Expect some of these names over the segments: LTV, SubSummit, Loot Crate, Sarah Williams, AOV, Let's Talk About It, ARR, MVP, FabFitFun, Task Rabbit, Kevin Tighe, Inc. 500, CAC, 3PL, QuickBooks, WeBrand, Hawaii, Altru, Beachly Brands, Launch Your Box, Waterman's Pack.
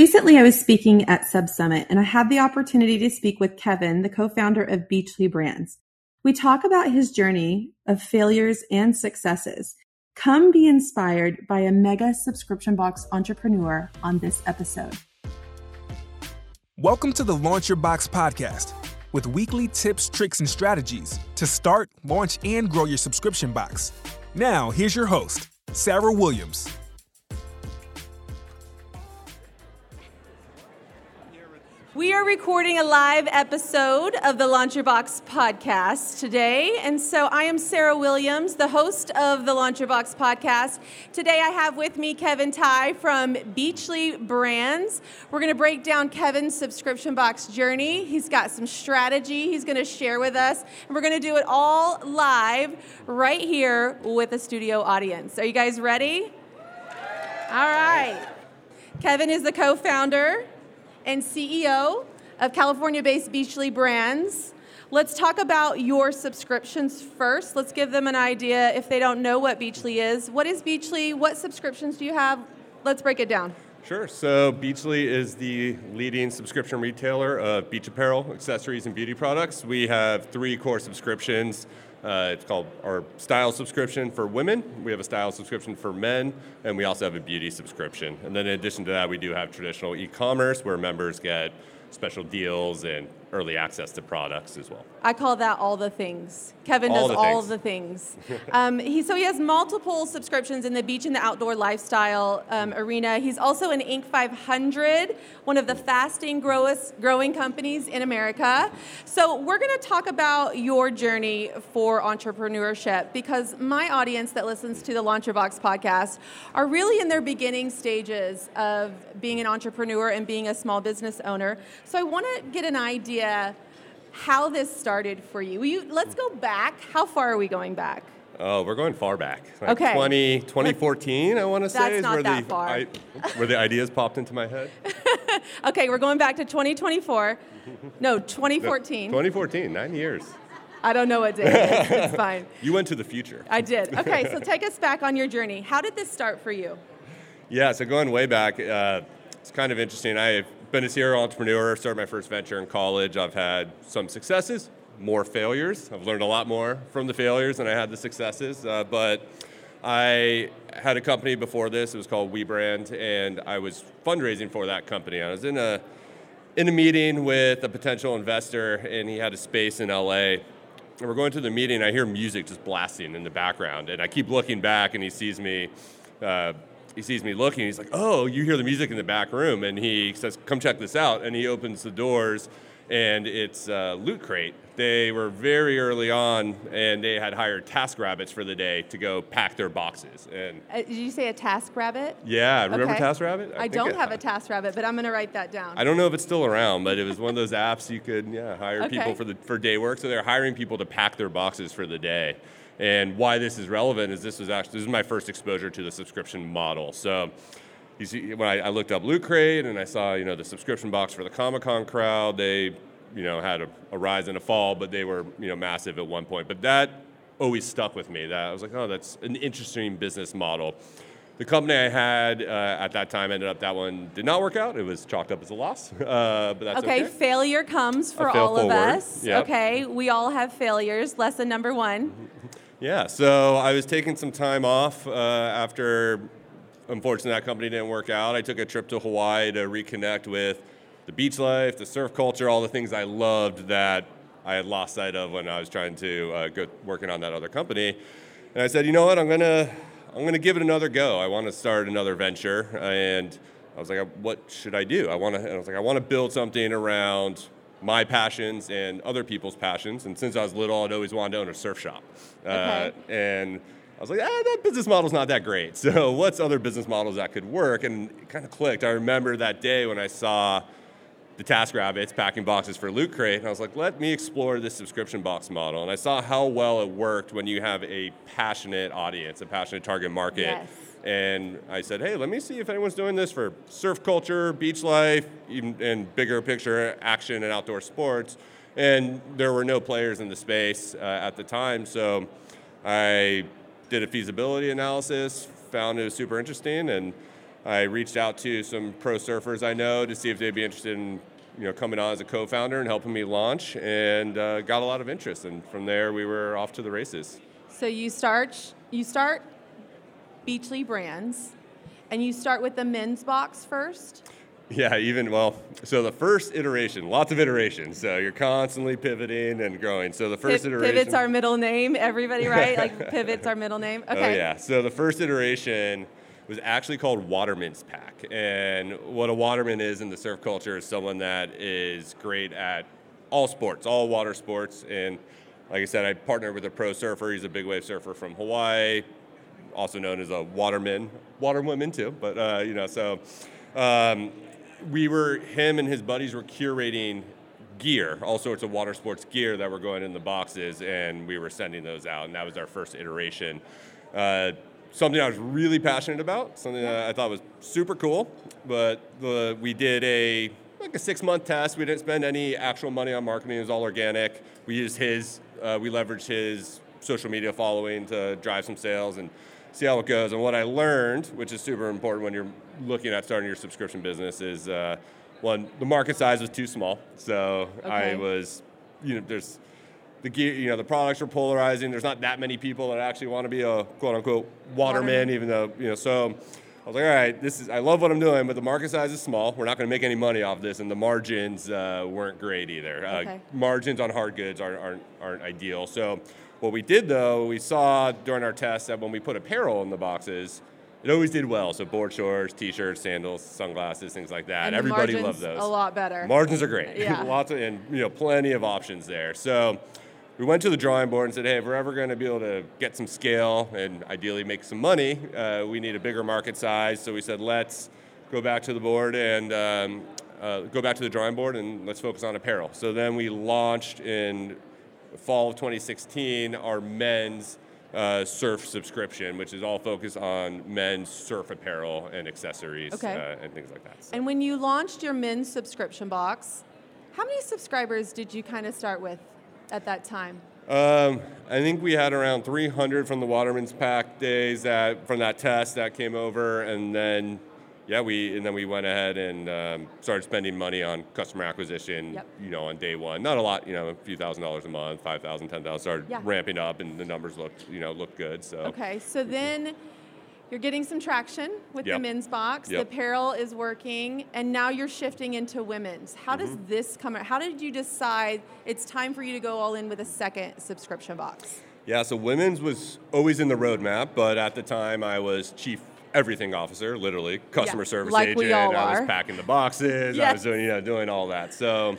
Recently, I was speaking at SubSummit, and I had the opportunity to speak with Kevin, the co-founder of Beachly Brands. We talk about his journey of failures and successes. Come be inspired by a mega subscription box entrepreneur on this episode. Welcome to the Launch Your Box podcast with weekly tips, tricks, and strategies to start, launch, and grow your subscription box. Now, here's your host, Sarah Williams. We are recording a live episode of the Launch Your Box podcast today, and so I am Sarah Williams, the host of the Launch Your Box podcast. Today I have with me Kevin Tighe from Beachly Brands. We're going to break down Kevin's subscription box journey. He's got some strategy he's going to share with us, and we're going to do it all live right here with a studio audience. Are you guys ready? All right. Kevin is the co-founder and CEO of California-based Beachly Brands. Let's talk about your subscriptions first. Let's give them an idea if they don't know what Beachly is. What is Beachly? What subscriptions do you have? Let's break it down. Sure. So Beachly is the leading subscription retailer of beach apparel, accessories, and beauty products. We have three core subscriptions. It's called our style subscription for women, we have a style subscription for men, and we also have a beauty subscription. And then in addition to that, we do have traditional e-commerce where members get special deals and early access to products as well. I call that all the things. Kevin does all the things. He has multiple subscriptions in the beach and the outdoor lifestyle arena. He's also an Inc. 500, one of the fastest growing companies in America. So we're going to talk about your journey for entrepreneurship, because my audience that listens to the Launch Your Box podcast are really in their beginning stages of being an entrepreneur and being a small business owner. So I want to get an idea how this started for you. Let's go back. How far are we going back? Oh, we're going far back. Like okay. 2014, I want to say. That's is not where that the far. Where the ideas popped into my head. Okay, we're going back to 2024. No, 2014. 2014, 9 years. I don't know what day it is. It's fine. You went to the future. I did. Okay, so take us back on your journey. How did this start for you? Yeah, so going way back, it's kind of interesting. I've been a serial entrepreneur, started my first venture in college. I've had some successes, more failures. I've learned a lot more from the failures than I had the successes. But I had a company before this. It was called WeBrand, and I was fundraising for that company. I was in a meeting with a potential investor, and he had a space in LA. And we're going to the meeting, and I hear music just blasting in the background. And I keep looking back, and he sees me. He sees me looking, he's like, oh, you hear the music in the back room. And he says, come check this out. And he opens the doors, and it's Loot Crate. They were very early on, and they had hired Task Rabbits for the day to go pack their boxes. And did you say a Task Rabbit? Yeah, remember Task Rabbit? I don't have a Task Rabbit, but I'm going to write that down. I don't know if it's still around, but it was one of those apps you could hire people for day work. So they're hiring people to pack their boxes for the day. And why this is relevant is this was my first exposure to the subscription model. So you see, when I looked up Loot Crate and I saw the subscription box for the Comic-Con crowd, they had a rise and a fall, but they were massive at one point. But that always stuck with me. That I was like, oh, that's an interesting business model. The company I had at that time that one did not work out. It was chalked up as a loss, but that's okay. Failure comes for all of us. Yep. Okay, we all have failures. Lesson number one. Yeah, so I was taking some time off after, unfortunately, that company didn't work out. I took a trip to Hawaii to reconnect with the beach life, the surf culture, all the things I loved that I had lost sight of when I was trying to go working on that other company. And I said, you know what, I'm gonna give it another go. I want to start another venture, and I was like, what should I do? I want to build something around my passions and other people's passions. And since I was little, I'd always wanted to own a surf shop. Okay. And I was like, that business model's not that great. So what's other business models that could work? And it kind of clicked. I remember that day when I saw the Task Rabbits packing boxes for Loot Crate, and I was like, let me explore this subscription box model. And I saw how well it worked when you have a passionate audience, a passionate target market. Yes. And I said, hey, let me see if anyone's doing this for surf culture, beach life, and bigger picture action and outdoor sports. And there were no players in the space at the time. So I did a feasibility analysis, found it was super interesting. And I reached out to some pro surfers I know to see if they'd be interested in, you know, coming on as a co-founder and helping me launch, and got a lot of interest. And from there, we were off to the races. So you start Beachly Brands, and you start with the men's box first? Yeah, so the first iteration, lots of iterations. So you're constantly pivoting and growing. So the first iteration. Pivot's our middle name, everybody, right? Like, pivot's our middle name. Okay. Oh, yeah. So the first iteration was actually called Waterman's Pack. And what a waterman is in the surf culture is someone that is great at all sports, all water sports. And like I said, I partnered with a pro surfer. He's a big wave surfer from Hawaii, also known as a waterman, waterwoman too. But, him and his buddies were curating gear, all sorts of water sports gear that were going in the boxes, and we were sending those out, and that was our first iteration. Something I was really passionate about, something that I thought was super cool, but we did a 6-month test. We didn't spend any actual money on marketing. It was all organic. We used we leveraged his social media following to drive some sales and see how it goes. And what I learned, which is super important when you're looking at starting your subscription business, is one, the market size was too small. So okay. I was, there's the gear, the products are polarizing. There's not that many people that actually want to be a quote unquote waterman, even though, so I was like, all right, I love what I'm doing, but the market size is small. We're not going to make any money off this. And the margins weren't great either. Okay. Margins on hard goods aren't ideal. So what we did, though, we saw during our test that when we put apparel in the boxes, it always did well. So board shorts, T-shirts, sandals, sunglasses, things like that. And everybody loved those. A lot better. Margins are great. Yeah. Plenty of options there. So we went to the drawing board and said, hey, if we're ever going to be able to get some scale and ideally make some money, we need a bigger market size. So we said, let's go back to the board and go back to the drawing board and let's focus on apparel. So then we launched in fall of 2016, our men's surf subscription, which is all focused on men's surf apparel and accessories and things like that. So. And when you launched your men's subscription box, how many subscribers did you kind of start with at that time? I think we had around 300 from the Waterman's Pack days from that test that came over, and then we went ahead and started spending money on customer acquisition, on day one. Not a lot, a few $1,000s a month, $5,000, $10,000, started ramping up, and the numbers looked good. So. Okay, so then you're getting some traction with the men's box, the apparel is working, and now you're shifting into women's. How does this come out? How did you decide it's time for you to go all in with a second subscription box? Yeah, so women's was always in the roadmap, but at the time I was chief everything officer, literally customer service agent. I was packing the boxes. Yes. I was doing all that. So,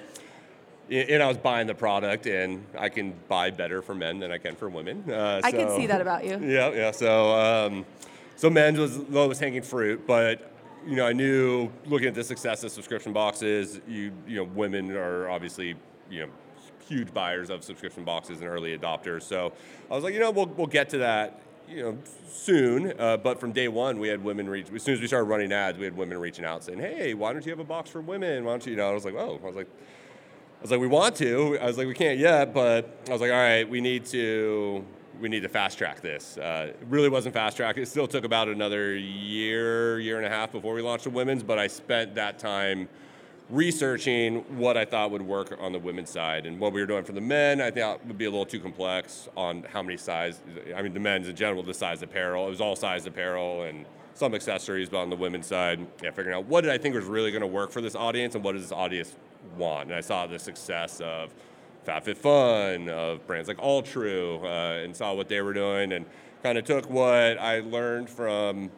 and I was buying the product, and I can buy better for men than I can for women. I can see that about you. Yeah. So, men's was the lowest hanging fruit, but I knew looking at the success of subscription boxes, women are obviously huge buyers of subscription boxes and early adopters. So I was like, we'll get to that soon, but from day one, we had women reach. As soon as we started running ads, we had women reaching out saying, "Hey, why don't you have a box for women? Why don't you?" I was like, "Oh," I was like, "We want to." I was like, "We can't yet," but I was like, "All right, we need to fast track this." It really wasn't fast track. It still took about another year and a half before we launched the women's, but I spent that time researching what I thought would work on the women's side, and what we were doing for the men, I thought would be a little too complex on how many size. I mean, the men's in general, the size apparel. It was all size apparel and some accessories, but on the women's side, figuring out what did I think was really going to work for this audience and what does this audience want. And I saw the success of FabFitFun, of brands like Altru, and saw what they were doing, and kind of took what I learned from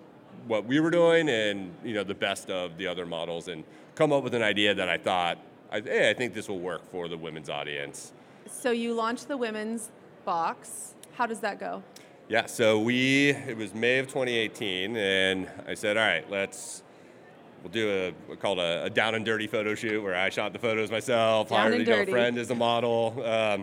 what we were doing and the best of the other models and come up with an idea that I thought, hey, I think this will work for the women's audience. So you launched the women's box. How does that go? Yeah, so it was May of 2018, and I said, all right, we'll do what's called a down and dirty photo shoot where I shot the photos myself, hired a friend as a model. I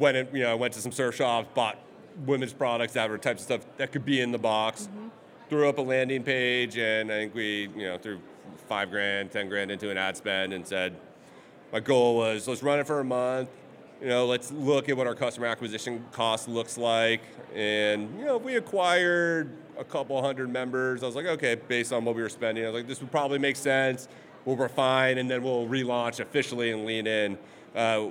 went to some surf shops, bought women's products, that were types of stuff that could be in the box. Mm-hmm. Threw up a landing page, and I think we, threw $5,000, $10,000 into an ad spend and said, my goal was, let's run it for a month. You know, let's look at what our customer acquisition cost looks like. And, you know, if we acquired a couple hundred members, I was like, okay, based on what we were spending, I was like, this would probably make sense. We'll refine, and then we'll relaunch officially and lean in.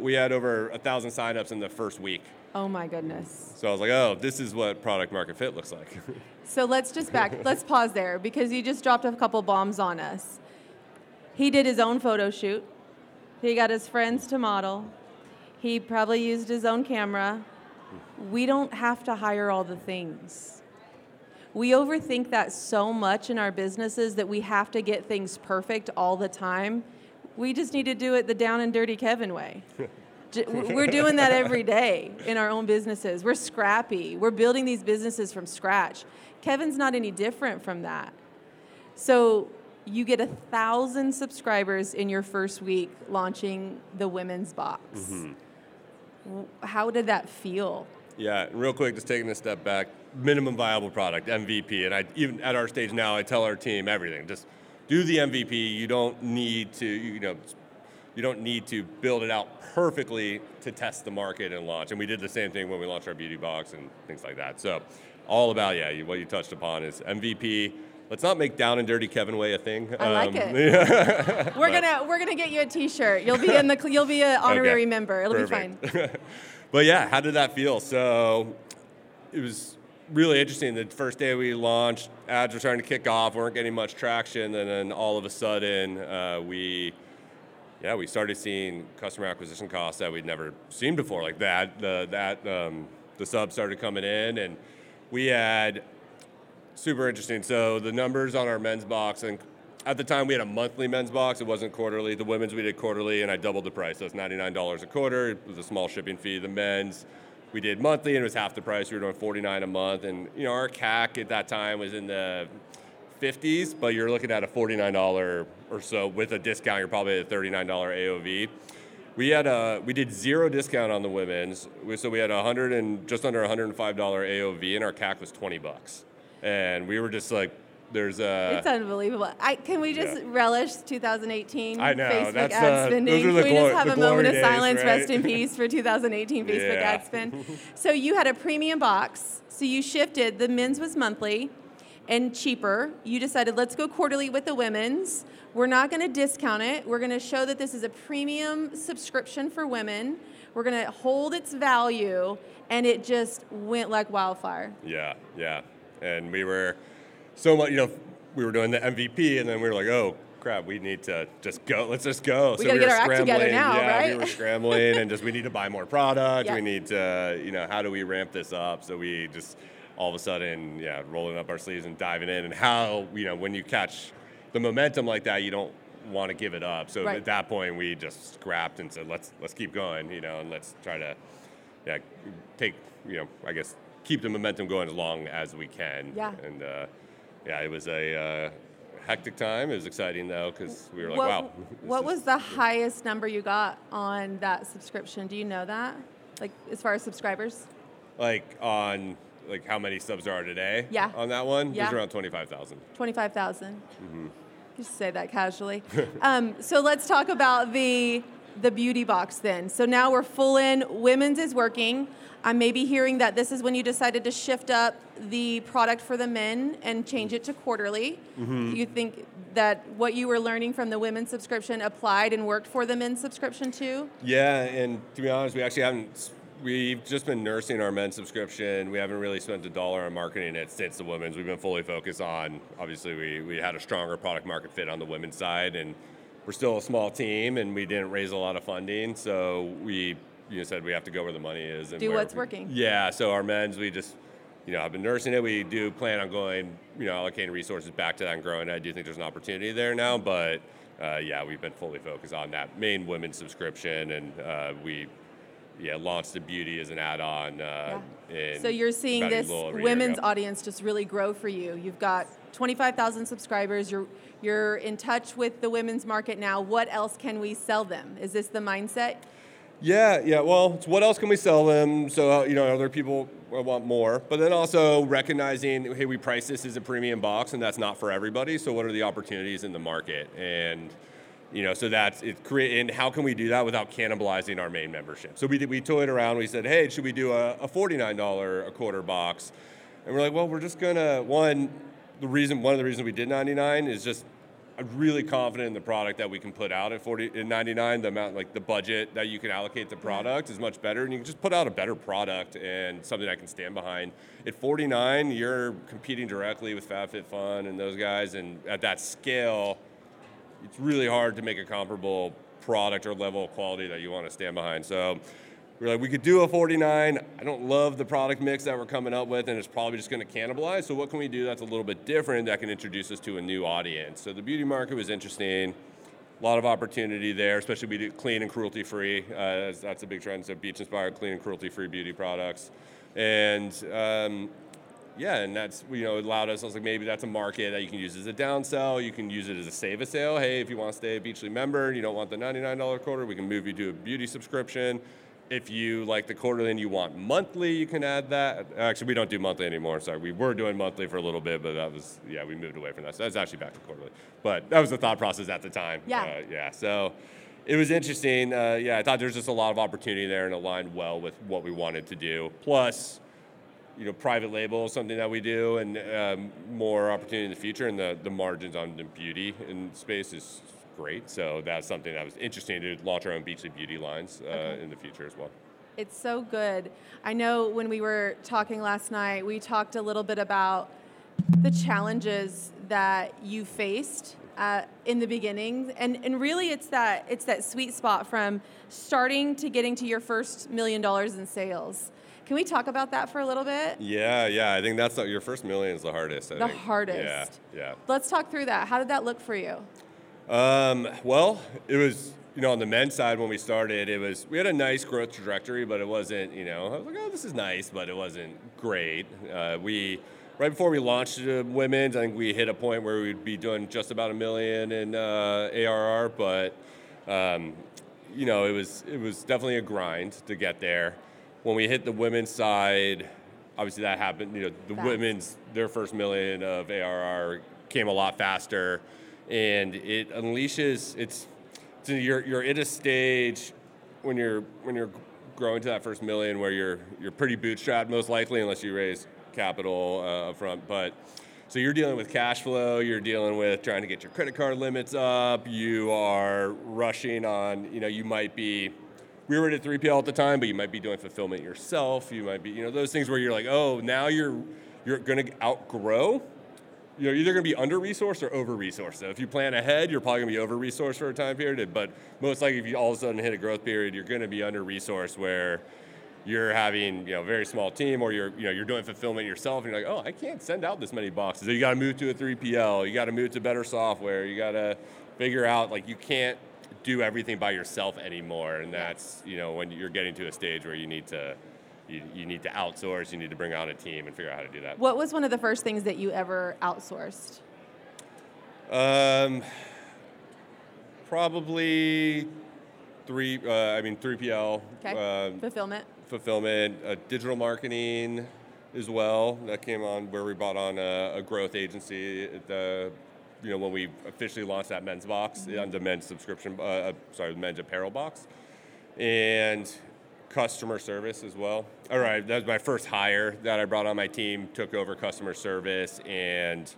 We had over 1,000 signups in the first week. Oh, my goodness. So I was like, oh, this is what product market fit looks like. So let's just let's pause there, because you just dropped a couple bombs on us. He did his own photo shoot. He got his friends to model. He probably used his own camera. We don't have to hire all the things. We overthink that so much in our businesses that we have to get things perfect all the time. We just need to do it the down and dirty Kevin way. We're doing that every day in our own businesses. We're scrappy. We're building these businesses from scratch. Kevin's not any different from that. So you get 1,000 subscribers in your first week launching the women's box. Mm-hmm. How did that feel? Yeah, real quick, just taking a step back. Minimum viable product, MVP. And I, even at our stage now, I tell our team everything. Just do the MVP. You don't need to, you don't need to build it out perfectly to test the market and launch. And we did the same thing when we launched our beauty box and things like that. So all about, yeah, what you touched upon is MVP. Let's not make down and dirty Kevin way a thing. I like it. We're gonna get you a T-shirt. You'll be an honorary member. It'll be fine. But yeah, how did that feel? So it was really interesting. The first day we launched, ads were starting to kick off. We weren't getting much traction, and then all of a sudden, we started seeing customer acquisition costs that we'd never seen before, like that. The subs started coming in, and we had super interesting. So the numbers on our men's box, and at the time we had a monthly men's box. It wasn't quarterly. The women's we did quarterly, and I doubled the price. So it's $99 a quarter. It was a small shipping fee. The men's we did monthly, and it was half the price. We were doing $49 a month, and you know our CAC at that time was in the 50s, but you're looking at a $49 or so with a discount. You're probably at a $39 AOV. We did zero discount on the women's, so we had just under $105 AOV, and our CAC was $20. And we were just like, it's unbelievable. Can we just relish 2018 Facebook ad spending? Can we just have a moment of silence, rest in peace for 2018 Facebook ad spend? So you had a premium box. So you shifted. The men's was monthly and cheaper. You decided, let's go quarterly with the women's. We're not going to discount it. We're going to show that this is a premium subscription for women. We're going to hold its value. And it just went like wildfire. Yeah, yeah. And we were so much, we were doing the MVP, and then we were like, oh, crap, we need to just go. Let's just go. We got to get our act together now, right? We were scrambling, and just we need to buy more product. Yeah. We need to, how do we ramp this up? So we just all of a sudden, rolling up our sleeves and diving in. And how, when you catch the momentum like that, you don't want to give it up. So At that point, we just scrapped and said, let's keep going, and let's try to, take, I guess, keep the momentum going as long as we can. Yeah. And it was a hectic time. It was exciting though, because we were like, wow. What was the highest number you got on that subscription? Do you know that? Like as far as subscribers? Like how many subs there are today? Yeah. On that one? Yeah. It was around 25,000. 25,000. Mm-hmm. Just say that casually. So let's talk about the beauty box then. So now we're full in, women's is working. I'm maybe hearing that this is when you decided to shift up the product for the men and change it to quarterly. Mm-hmm. You think that what you were learning from the women's subscription applied and worked for the men's subscription too? Yeah, and to be honest, we've just been nursing our men's subscription. We haven't really spent $1 on marketing it since the women's. We've been fully focused on, obviously we had a stronger product market fit on the women's side, and we're still a small team, and we didn't raise a lot of funding, so we said we have to go where the money is. And do what's working. Yeah, so our men's, we just, I've been nursing it. We do plan on going, allocating resources back to that and growing. I do think there's an opportunity there now, but we've been fully focused on that main women's subscription, and we launched the beauty as an add-on. So you're seeing this women's audience just really grow for you. You've got 25,000 subscribers. You're in touch with the women's market now. What else can we sell them? Is this the mindset? Yeah. Well, it's what else can we sell them? So, other people want more. But then also recognizing, hey, we price this as a premium box, and that's not for everybody. So what are the opportunities in the market? And So that's it. And how can we do that without cannibalizing our main membership? So we toyed around. We said, hey, should we do a $49 a quarter box? And we're like, well, we're just gonna one of the reasons we did $99 is just I'm really confident in the product that we can put out at $49. The amount, the budget that you can allocate to product is much better, and you can just put out a better product and something I can stand behind. At $49, you're competing directly with FabFitFun and those guys, and at that scale, it's really hard to make a comparable product or level of quality that you want to stand behind. So we're like, we could do a $49. I don't love the product mix that we're coming up with, and it's probably just going to cannibalize. So what can we do that's a little bit different that can introduce us to a new audience? So the beauty market was interesting. A lot of opportunity there, especially we do clean and cruelty-free. That's a big trend. So beach-inspired, clean and cruelty-free beauty products. And and that's, it allowed us, I was like, maybe that's a market that you can use as a down sell, you can use it as a save a sale. Hey, if you want to stay a Beachly member and you don't want the $99 quarter, we can move you to a beauty subscription. If you like the quarterly and you want monthly, you can add that. Actually, we don't do monthly anymore. Sorry, we were doing monthly for a little bit, but we moved away from that. So that's actually back to quarterly. But that was the thought process at the time. Yeah. So it was interesting. I thought there's just a lot of opportunity there and aligned well with what we wanted to do. Plus, private label is something that we do, and more opportunity in the future, and the margins on the beauty and space is great. So that's something that was interesting to launch our own Beachly Beauty lines in the future as well. It's so good. I know when we were talking last night, we talked a little bit about the challenges that you faced in the beginning, and really it's that sweet spot from starting to getting to your first $1 million in sales. Can we talk about that for a little bit? Yeah. I think that's your first $1 million is the hardest. Hardest. Yeah. Let's talk through that. How did that look for you? Well, it was, on the men's side when we started, we had a nice growth trajectory, but it wasn't, I was like, oh, this is nice, but it wasn't great. Right before we launched women's, I think we hit a point where we'd be doing just about $1 million in ARR, but, it was definitely a grind to get there. When we hit the women's side, obviously that happened, women's, their first $1 million of ARR came a lot faster, and it unleashes, you're at a stage when you're growing to that first $1 million where you're pretty bootstrapped most likely, unless you raise capital up front, but so you're dealing with cash flow, you're dealing with trying to get your credit card limits up, you are rushing on, we were at a 3PL at the time, but you might be doing fulfillment yourself. You might be, those things where you're like, oh, now you're going to outgrow. You're either going to be under-resourced or over-resourced. So if you plan ahead, you're probably going to be over-resourced for a time period. But most likely, if you all of a sudden hit a growth period, you're going to be under-resourced where you're having, a very small team, or you're doing fulfillment yourself, and you're like, oh, I can't send out this many boxes. So you got to move to a 3PL. You got to move to better software. You got to figure out, you can't do everything by yourself anymore, and that's when you're getting to a stage where you need to outsource, you need to bring on a team and figure out how to do that. What was one of the first things that you ever outsourced? Probably 3PL. Okay. Fulfillment, digital marketing as well. That came on where we bought on a growth agency at the when we officially launched that men's box, the men's subscription, the men's apparel box, and customer service as well. All right, that was my first hire that I brought on my team, took over customer service and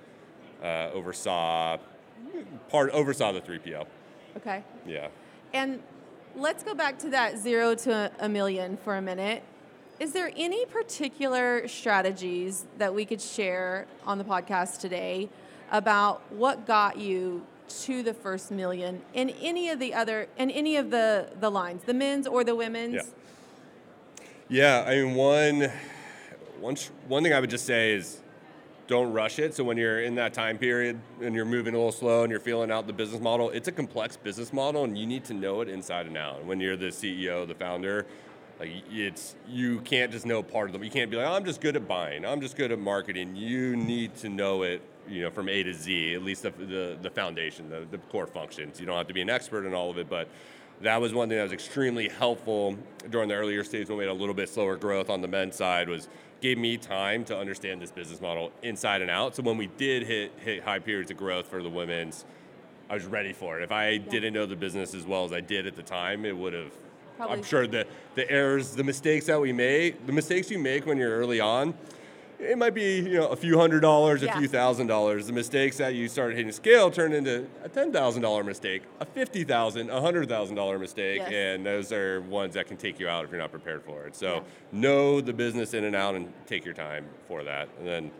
oversaw the 3PL. Okay. Yeah. And let's go back to that $0 to $1 million for a minute. Is there any particular strategies that we could share on the podcast today about what got you to the first $1 million in any of the other lines, the men's or the women's? Yeah, I mean, one thing I would just say is don't rush it. So when you're in that time period and you're moving a little slow and you're feeling out the business model, it's a complex business model and you need to know it inside and out. And when you're the CEO, the founder, you can't just know part of them. You can't be like, oh, I'm just good at buying. I'm just good at marketing. You need to know it, from A to Z, at least the foundation, the core functions. You don't have to be an expert in all of it, but that was one thing that was extremely helpful during the earlier stages when we had a little bit slower growth on the men's side, was gave me time to understand this business model inside and out. So when we did hit high periods of growth for the women's, I was ready for it. If I didn't know the business as well as I did at the time, it would have. I'm sure that the errors, the mistakes that we made, the mistakes you make when you're early on, it might be, you know, a few $100s, a few $1,000s. The mistakes that you started hitting scale turned into a $10,000 mistake, a $50,000, a $100,000 mistake, and those are ones that can take you out if you're not prepared for it. So know the business in and out and take your time for that. And then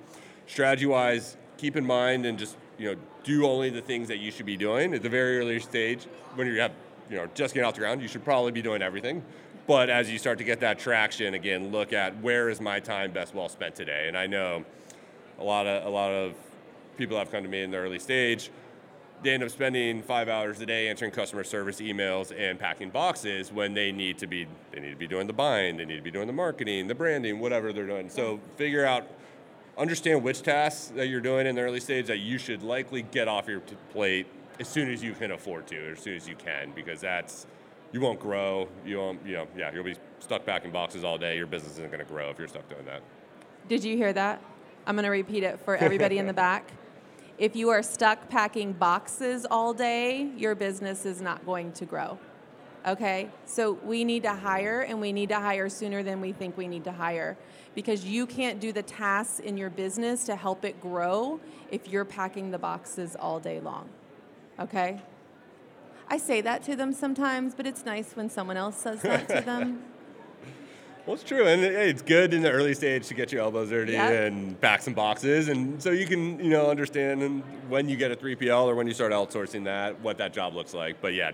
strategy-wise, keep in mind and just, you know, do only the things that you should be doing. At the very early stage, when you have, you know, just getting off the ground, you should probably be doing everything. But as you start to get that traction, again, look at where is my time best well spent today. And I know a lot of people have come to me in the early stage, they end up spending 5 hours a day answering customer service emails and packing boxes when they need to be doing the buying, they need to be doing the marketing, the branding, whatever they're doing. So figure out, understand which tasks that you're doing in the early stage that you should likely get off your plate as soon as you can afford to, or as soon as you can, because that's, you won't grow. You won't, you know, yeah, you'll be stuck packing boxes all day. Your business isn't going to grow if you're stuck doing that. Did you hear that? I'm going to repeat it for everybody in the back. If you are stuck packing boxes all day, your business is not going to grow. Okay? So we need to hire, and we need to hire sooner than we think we need to hire, because you can't do the tasks in your business to help it grow if you're packing the boxes all day long. Okay? I say that to them sometimes, but it's nice when someone else says that to them. Well, it's true, and it's good in the early stage to get your elbows dirty and pack some boxes, and so you can, you know, understand when you get a 3PL or when you start outsourcing that, what that job looks like. But yeah,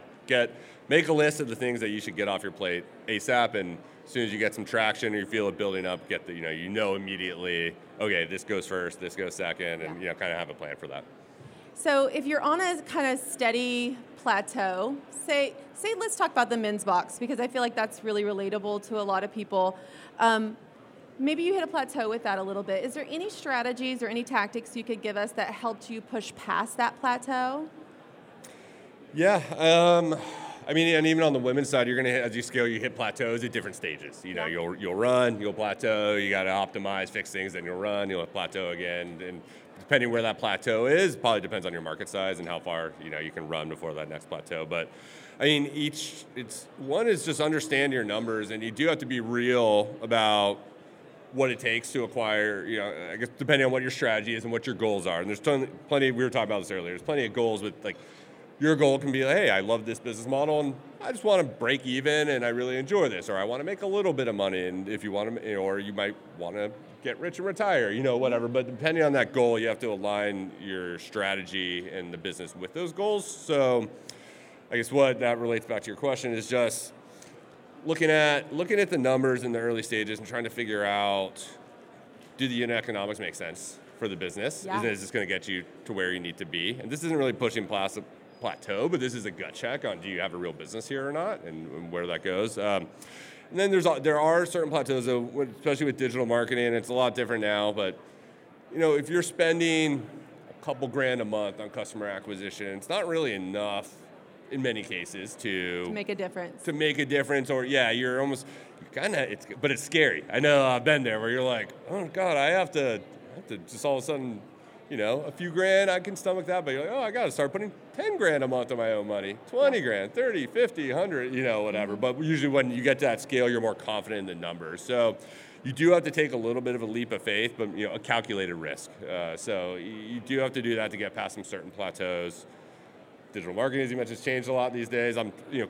make a list of the things that you should get off your plate ASAP, and as soon as you get some traction or you feel it building up, get the, you know immediately, okay, this goes first, this goes second, and you know, kind of have a plan for that. So if you're on a kind of steady plateau, say let's talk about the men's box, because I feel like that's really relatable to a lot of people. Maybe you hit a plateau with that a little bit. Is there any strategies or any tactics you could give us that helped you push past that plateau? Yeah. I mean, and even on the women's side, you're going to hit, as you scale, you hit plateaus at different stages. You know, you'll run, you'll plateau, you got to optimize, fix things, then you'll run, you'll plateau again. And depending where that plateau is, probably depends on your market size and how far, you know, you can run before that next plateau. But I mean, one is just understand your numbers, and you do have to be real about what it takes to acquire, you know, I guess depending on what your strategy is and what your goals are. And there's plenty, we were talking about this earlier, there's plenty of goals with, like, your goal can be like, hey, I love this business model and I just want to break even and I really enjoy this, or I want to make a little bit of money, and if you want to, or you might want to get rich and retire, you know, whatever. But depending on that goal, you have to align your strategy and the business with those goals. So I guess what that relates back to your question is just looking at the numbers in the early stages and trying to figure out, do the unit economics make sense for the business? Yeah. Is this going to get you to where you need to be? And this isn't really pushing plateau, but this is a gut check on, do you have a real business here or not, and where that goes. And then there are certain plateaus, especially with digital marketing. It's a lot different now, but you know, if you're spending a couple grand a month on customer acquisition, it's not really enough in many cases to make a difference. To make a difference, or you're almost kind of but it's scary. I know, I've been there where you're like, oh God, I have to just all of a sudden. You know, a few grand, I can stomach that, but you're like, oh, I got to start putting 10 grand a month of my own money, 20 grand, 30, 50, 100, you know, whatever. Mm-hmm. But usually when you get to that scale, you're more confident in the numbers. So you do have to take a little bit of a leap of faith, but, you know, a calculated risk. So you do have to do that to get past some certain plateaus. Digital marketing, as you mentioned, has changed a lot these days.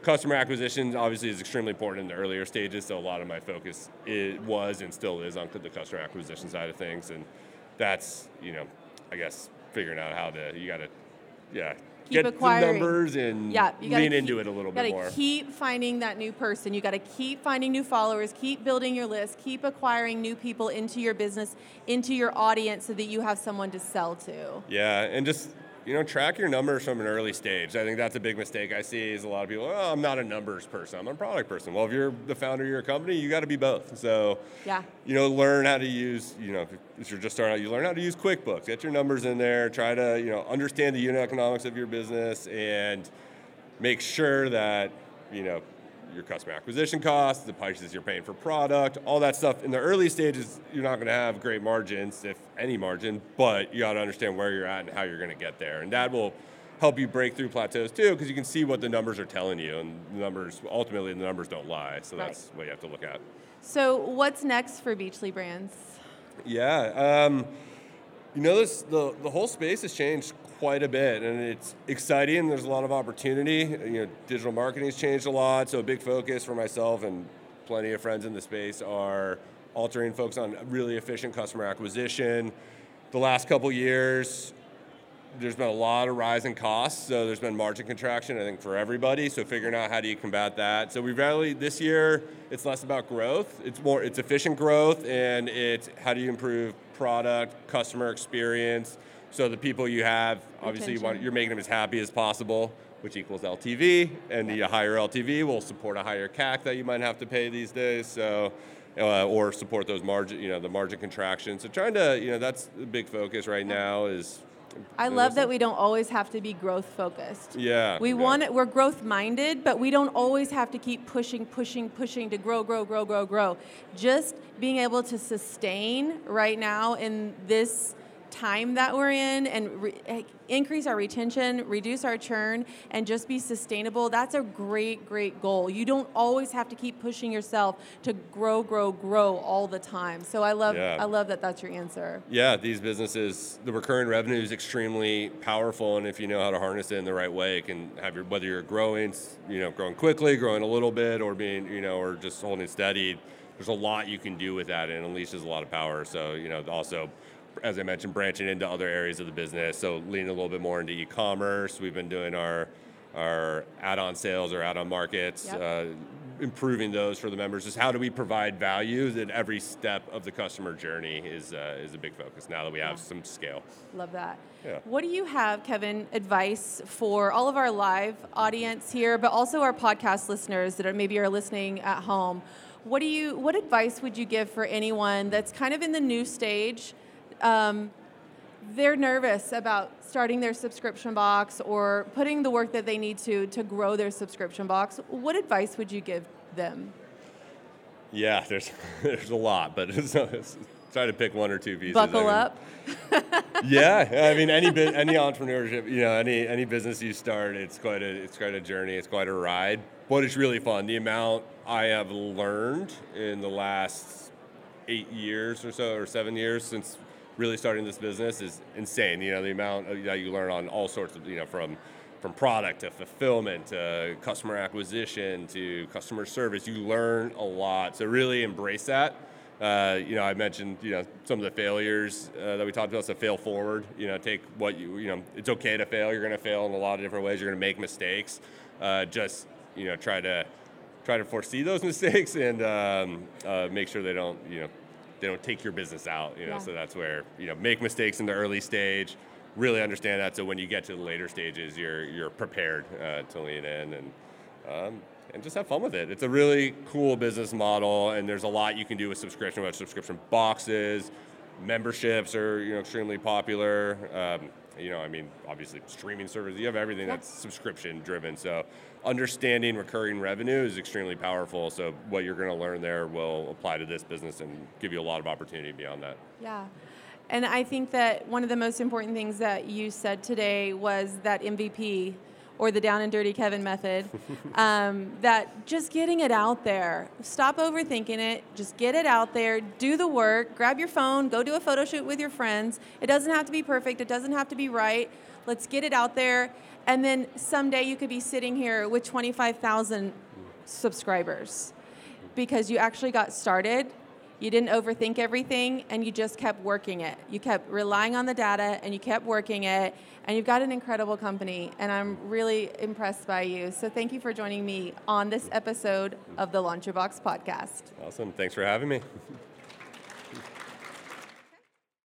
Customer acquisition obviously is extremely important in the earlier stages. So a lot of my focus was and still is on the customer acquisition side of things. And that's, you know, I guess figuring out how to, you got to, get acquiring the numbers and lean into it a little bit more. You got to keep finding that new person. You got to keep finding new followers, keep building your list, keep acquiring new people into your business, into your audience, so that you have someone to sell to. Yeah, and just, you know, track your numbers from an early stage. I think that's a big mistake I see is a lot of people, oh, I'm not a numbers person, I'm a product person. Well, if you're the founder of your company, you got to be both. So, you know, learn how to use, you know, if you're just starting out, you learn how to use QuickBooks. Get your numbers in there. Try to, you know, understand the unit economics of your business and make sure that, you know, your customer acquisition costs, the prices you're paying for product, all that stuff. In the early stages, you're not going to have great margins, if any margin, but you got to understand where you're at and how you're going to get there. And that will help you break through plateaus too, because you can see what the numbers are telling you, and ultimately the numbers don't lie. So that's what you have to look at. So what's next for Beachly Brands? Yeah, the whole space has changed quite a bit, and it's exciting. There's a lot of opportunity. Digital marketing's changed a lot, so a big focus for myself and plenty of friends in the space are altering folks on really efficient customer acquisition. The last couple years, there's been a lot of rise in costs, so there's been margin contraction, I think, for everybody, so figuring out how do you combat that. So we really, this year, it's less about growth, it's efficient growth, and it's how do you improve product, customer experience, so the people you have, obviously, you're making them as happy as possible, which equals LTV, and the higher LTV will support a higher CAC that you might have to pay these days, so... or support those margin contraction. So trying to, that's the big focus right now is... I love that we don't always have to be growth focused. Yeah. We're growth minded, but we don't always have to keep pushing to grow. Just being able to sustain right now in this time that we're in and increase our retention, reduce our churn, and just be sustainable, that's a great goal. You don't always have to keep pushing yourself to grow all the time. So I love that that's your answer. Yeah, these businesses, the recurring revenue is extremely powerful, and if you know how to harness it in the right way, it can have whether you're growing quickly, growing a little bit, or being, or just holding steady, there's a lot you can do with that, and it unleashes a lot of power. So, also, as I mentioned, branching into other areas of the business. So leaning a little bit more into e-commerce. We've been doing our add-on sales or add-on markets, improving those for the members. Just how do we provide value at every step of the customer journey is a big focus now that we have some scale. Love that. Yeah. What do you have, Kevin, advice for all of our live audience here, but also our podcast listeners that maybe are listening at home? What advice would you give for anyone that's kind of in the new stage? They're nervous about starting their subscription box or putting the work that they need to grow their subscription box. What advice would you give them? Yeah, there's a lot, but it's try to pick one or two pieces. Buckle up. Yeah, I mean, any entrepreneurship, any business you start, it's quite a journey. It's quite a ride, but it's really fun. The amount I have learned in the last 8 years or so, or 7 years since really starting this business is insane. The amount that you learn on all sorts of, from product to fulfillment to customer acquisition to customer service, you learn a lot. So really embrace that. I mentioned, some of the failures that we talked about, so fail forward, take what it's okay to fail. You're going to fail in a lot of different ways. You're going to make mistakes. Try to foresee those mistakes and make sure they don't, they don't take your business out, So that's where, make mistakes in the early stage, really understand that, so when you get to the later stages, you're prepared to lean in and just have fun with it. It's a really cool business model, and there's a lot you can do with subscription, whether subscription boxes, memberships are, extremely popular. Obviously streaming services, you have everything that's subscription driven. So understanding recurring revenue is extremely powerful. So what you're going to learn there will apply to this business and give you a lot of opportunity beyond that. Yeah. And I think that one of the most important things that you said today was that MVP, or the down and dirty Kevin method, that just getting it out there. Stop overthinking it, just get it out there, do the work, grab your phone, go do a photo shoot with your friends. It doesn't have to be perfect, it doesn't have to be right. Let's get it out there, and then someday you could be sitting here with 25,000 subscribers because you actually got started. You didn't overthink everything, and you just kept working it. You kept relying on the data, and you kept working it, and you've got an incredible company, and I'm really impressed by you. So thank you for joining me on this episode of the Launch Your Box podcast. Awesome. Thanks for having me.